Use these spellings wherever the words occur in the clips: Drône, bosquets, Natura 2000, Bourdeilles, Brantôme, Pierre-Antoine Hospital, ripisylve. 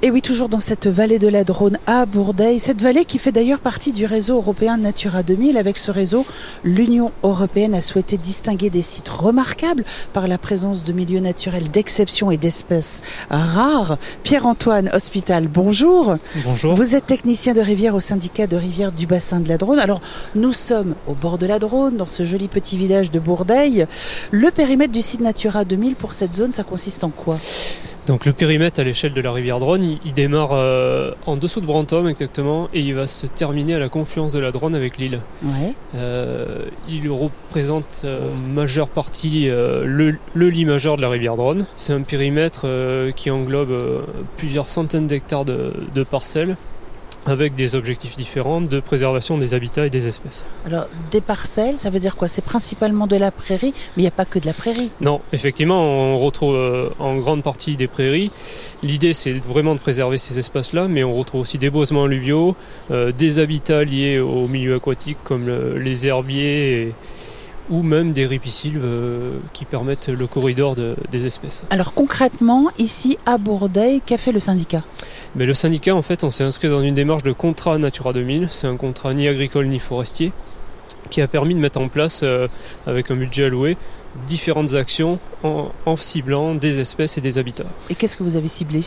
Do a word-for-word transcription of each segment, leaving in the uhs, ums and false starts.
Et oui, toujours dans cette vallée de la Drône à Bourdeilles, cette vallée qui fait d'ailleurs partie du réseau européen Natura deux mille. Avec ce réseau, l'Union européenne a souhaité distinguer des sites remarquables par la présence de milieux naturels d'exception et d'espèces rares. Pierre-Antoine Hospital, bonjour. Bonjour. Vous êtes technicien de rivière au syndicat de rivière du bassin de la Drône. Alors, nous sommes au bord de la Drône, dans ce joli petit village de Bourdeilles. Le périmètre du site Natura deux mille pour cette zone, ça consiste en quoi ? Donc le périmètre à l'échelle de la rivière Drône, il, il démarre euh, en dessous de Brantôme exactement, et il va se terminer à la confluence de la Drône avec l'île. Ouais. Euh, il représente euh, en majeure partie euh, le, le lit majeur de la rivière Drône. C'est un périmètre euh, qui englobe euh, plusieurs centaines d'hectares de, de parcelles, avec des objectifs différents de préservation des habitats et des espèces. Alors, des parcelles, ça veut dire quoi? C'est principalement de la prairie, mais il n'y a pas que de la prairie. Non, effectivement, on retrouve euh, en grande partie des prairies. L'idée, c'est vraiment de préserver ces espaces-là, mais on retrouve aussi des boisements alluviaux, euh, des habitats liés au milieu aquatique, comme le, les herbiers, et, ou même des ripisylves euh, qui permettent le corridor de, des espèces. Alors, concrètement, ici, à Bourdeilles, qu'a fait le syndicat? Mais le syndicat, en fait, on s'est inscrit dans une démarche de contrat Natura deux mille. C'est un contrat ni agricole ni forestier qui a permis de mettre en place, euh, avec un budget alloué, différentes actions en, en ciblant des espèces et des habitats. Et qu'est-ce que vous avez ciblé?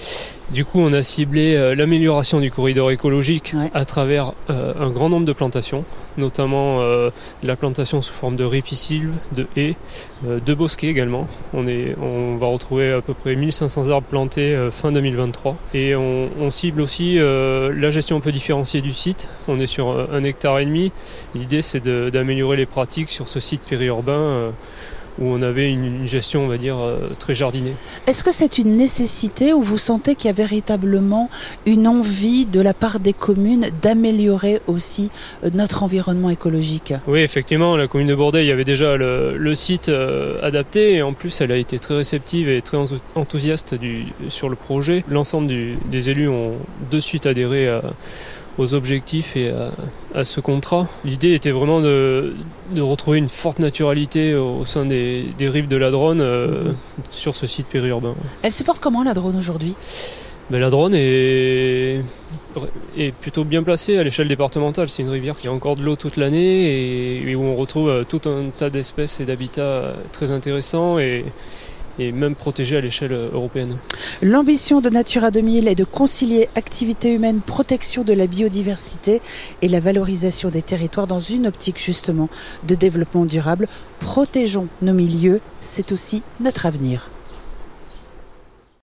Du coup, on a ciblé euh, l'amélioration du corridor écologique, ouais, à travers euh, un grand nombre de plantations, notamment euh, de la plantation sous forme de ripisylve, de haies, euh, de bosquets également. On, est, on va retrouver à peu près mille cinq cents arbres plantés euh, fin deux mille vingt-trois. Et on, on cible aussi euh, la gestion un peu différenciée du site. On est sur euh, un hectare et demi. L'idée, c'est de, d'améliorer les pratiques sur ce site périurbain euh, où on avait une gestion, on va dire, très jardinée. Est-ce que c'est une nécessité ou vous sentez qu'il y a véritablement une envie de la part des communes d'améliorer aussi notre environnement écologique? Oui, effectivement, la commune de Bourdeilles, il y avait déjà le, le site euh, adapté, et en plus, elle a été très réceptive et très enthousiaste du, sur le projet. L'ensemble du, des élus ont de suite adhéré à aux objectifs et à, à ce contrat. L'idée était vraiment de, de retrouver une forte naturalité au sein des, des rives de la Drône euh, mmh. sur ce site périurbain. Elle se porte comment, la Drône, aujourd'hui? Ben, la Drône est, est plutôt bien placée à l'échelle départementale. C'est une rivière qui a encore de l'eau toute l'année et, et où on retrouve tout un tas d'espèces et d'habitats très intéressants et et même protégée à l'échelle européenne. L'ambition de Natura deux mille est de concilier activité humaine, protection de la biodiversité et la valorisation des territoires dans une optique justement de développement durable. Protégeons nos milieux, c'est aussi notre avenir.